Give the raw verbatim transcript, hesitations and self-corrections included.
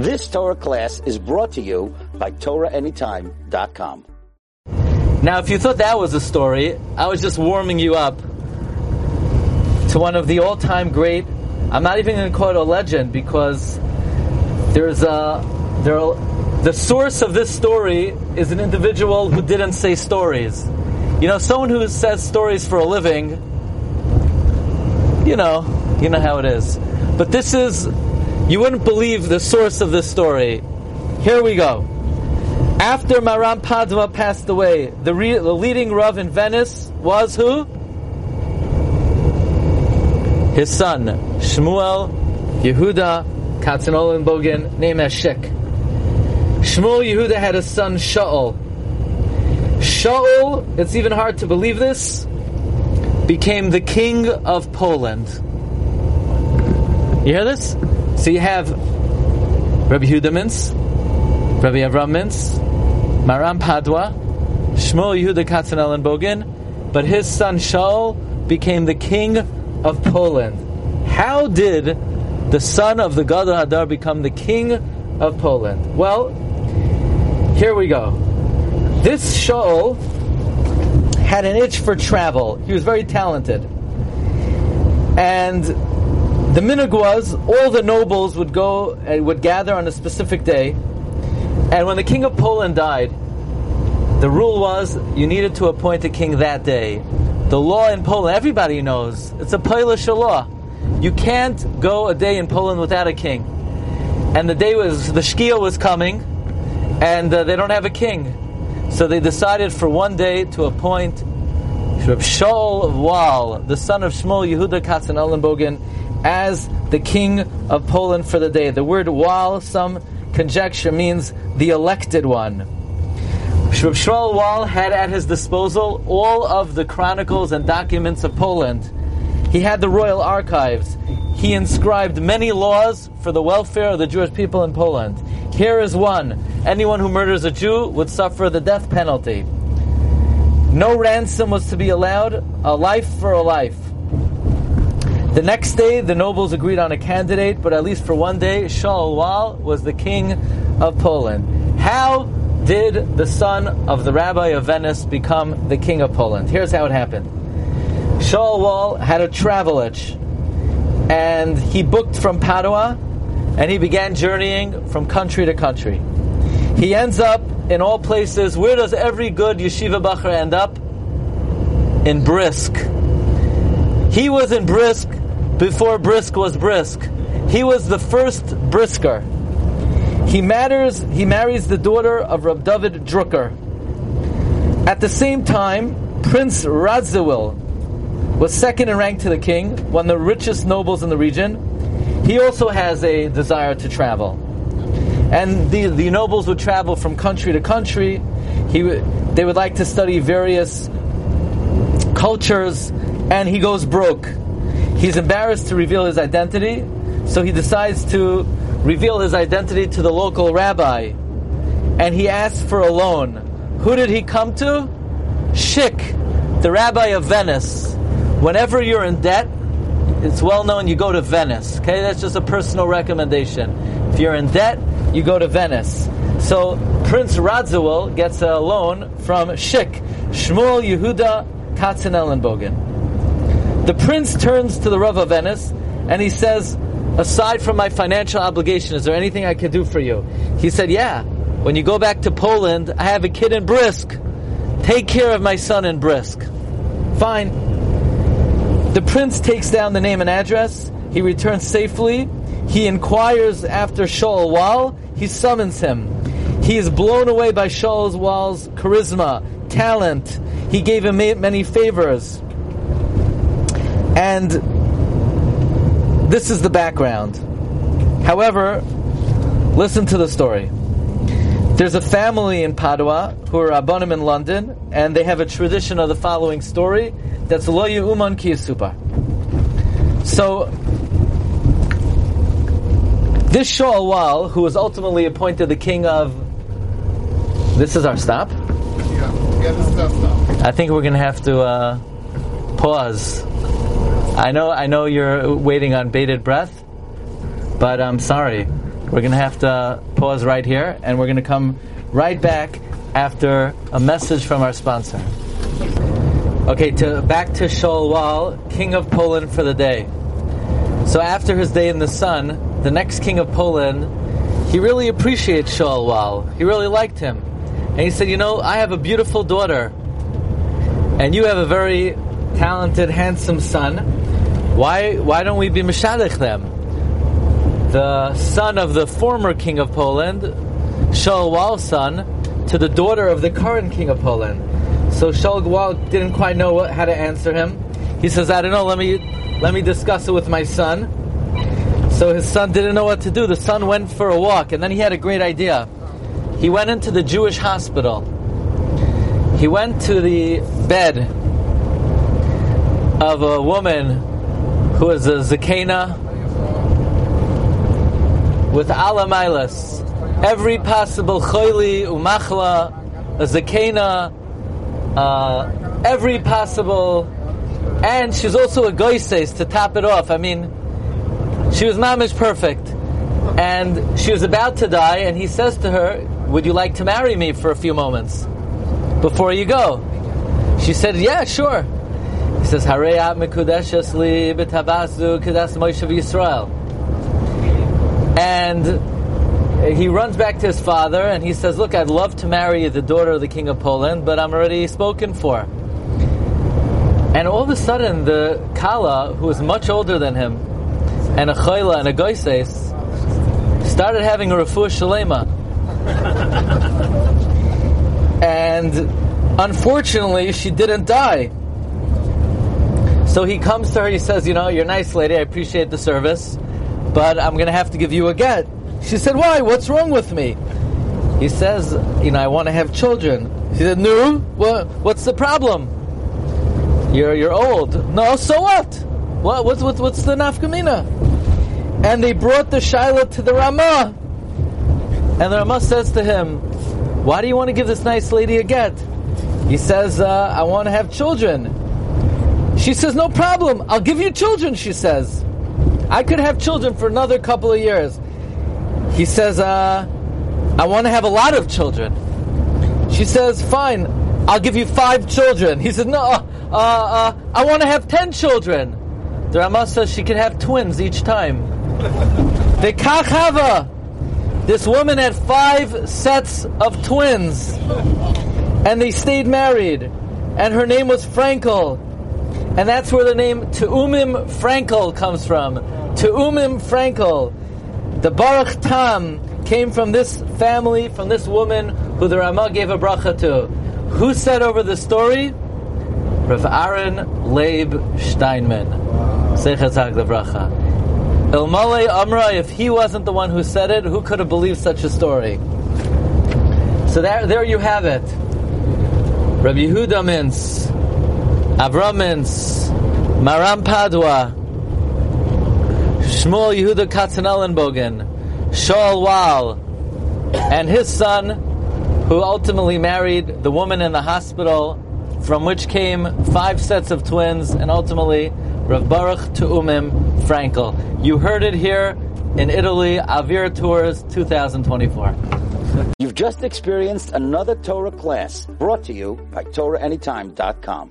This Torah class is brought to you by torah anytime dot com. Now, if you thought that was a story, I was just warming you up to one of the all-time great, I'm not even going to call it a legend, because there's a, there are, the source of this story is an individual who didn't say stories. You know, someone who says stories for a living, you know, you know how it is. But this is, you wouldn't believe the source of this story. Here we go. After Maram Padua passed away, the, re- the leading Rav in Venice was who? His son, Shmuel Yehuda Katzenellenbogen, named as Shik. Shmuel Yehuda had a son, Shaul. Shaul, it's even hard to believe this, became the king of Poland. You hear this? So you have Rabbi Hudemins, Rabbi Evramins, Maram Padua, Shmuel Yehuda Katzenellenbogen, but his son Shaul became the king of Poland. How did the son of the Gadol Hadar become the king of Poland? Well, here we go. This Shaul had an itch for travel. He was very talented. And the minhag was, all the nobles would go and would gather on a specific day. And when the king of Poland died, the rule was you needed to appoint a king that day. The law in Poland, everybody knows, it's a Polish law. You can't go a day in Poland without a king. And the day was, the Shkia was coming, and uh, they don't have a king. So they decided for one day to appoint Saul Wahl, the son of Shmuel Yehuda Katzenellenbogen, as the king of Poland for the day. The word Wahl, some conjecture, means the elected one. Shmuel Saul Wahl had at his disposal all of the chronicles and documents of Poland. He had the royal archives. He inscribed many laws for the welfare of the Jewish people in Poland. Here is one. Anyone who murders a Jew would suffer the death penalty. No ransom was to be allowed. A life for a life. The next day, the nobles agreed on a candidate, but at least for one day, Saul Wahl was the king of Poland. How did the son of the rabbi of Venice become the king of Poland? Here's how it happened. Saul Wahl had a travel itch, and he booked from Padua, and he began journeying from country to country. He ends up in all places. Where does every good yeshiva bacher end up? In Brisk. He was in Brisk before Brisk was Brisk. He was the first Brisker. He matters, he marries the daughter of Rabbi David Drucker. At the same time, Prince Radziwill was second in rank to the king, one of the richest nobles in the region. He also has a desire to travel. And the, the nobles would travel from country to country. He They would like to study various cultures, and he goes broke. He's embarrassed to reveal his identity, so he decides to reveal his identity to the local rabbi. And he asks for a loan. Who did he come to? Shik, the rabbi of Venice. Whenever you're in debt, it's well known you go to Venice. Okay, that's just a personal recommendation. If you're in debt, you go to Venice. So Prince Radziwill gets a loan from Shik, Shmuel Yehuda Katzenellenbogen. The prince turns to the Rav of Venice and he says, aside from my financial obligation, is there anything I can do for you? He said, yeah, when you go back to Poland, I have a kid in Brisk. Take care of my son in Brisk. Fine. The prince takes down the name and address. He returns safely. He inquires after Saul Wahl. He summons him. He is blown away by Saul Wahl's charisma, talent. He gave him many favors. And this is the background. However, listen to the story. There's a family in Padua who are Rabbanim in London, and they have a tradition of the following story that's lo yu'uman ki yisupar. So, this Saul Wahl, who was ultimately appointed the king of... This is our stop? Yeah, yeah, this is our stop. I think we're going to have to uh, pause. I know I know you're waiting on bated breath, but I'm sorry. We're going to have to pause right here, and we're going to come right back after a message from our sponsor. Okay, to back to Saul Wahl, King of Poland for the day. So after his day in the sun, the next king of Poland, he really appreciates Saul Wahl. He really liked him. And he said, you know, I have a beautiful daughter, and you have a very talented, handsome son. Why why don't we be mishadech them? The son of the former king of Poland, Saul Wahl's son, to the daughter of the current king of Poland. So Saul Wahl didn't quite know what, how to answer him. He says, I don't know, let me let me discuss it with my son. So his son didn't know what to do. The son went for a walk, and then he had a great idea. He went into the Jewish hospital. He went to the bed of a woman who was a zakena with alamilas, every possible choyli, umachla, a zakena, uh, every possible, and she's also a goises to top it off. I mean, she was mamish perfect, and she was about to die, and he says to her, would you like to marry me for a few moments before you go? She said, yeah, sure. He says, Harei at mekudeshes li b'tavazu kedas Moshe Yisrael. And he runs back to his father and he says, look, I'd love to marry the daughter of the king of Poland, but I'm already spoken for. And all of a sudden, the Kala, who is much older than him, and a Choyla and a Goises, started having a refuah shalema. And unfortunately, she didn't die. So he comes to her, he says, you know, you're a nice lady, I appreciate the service, but I'm going to have to give you a get. She said, why? What's wrong with me? He says, you know, I want to have children. She said, no, what, what's the problem? You're you're old. No, so what? What what's, what's, what's the nafkamina? And they brought the Shaila to the Ramah. And the Ramah says to him, why do you want to give this nice lady a get? He says, uh, I want to have children. She says, no problem, I'll give you children, she says. I could have children for another couple of years. He says, uh, I want to have a lot of children. She says, fine, I'll give you five children. He says, no, uh, uh, uh, I want to have ten children. The Ramah says she can have twins each time. The Kachava. This woman had five sets of twins, and they stayed married, and her name was Frankel, and that's where the name Teumim Frankel comes from. Teumim Frankel, the Baruch Tam, came from this family, from this woman who the Ramah gave a bracha to. Who said over the story? Rav Aaron Leib Steinman. Seichas Hag the bracha. Ilmale Amra, if he wasn't the one who said it, who could have believed such a story? So there, there you have it. Rabbi Hudemins, Evramins, Maram Padua, Shmuel Yehuda Katzenellenbogen, Saul Wahl, and his son, who ultimately married the woman in the hospital, from which came five sets of twins, and ultimately Rav Baruch Teumim Frankel. You heard it here in Italy, Avira Tours twenty twenty-four. You've just experienced another Torah class brought to you by torah anytime dot com.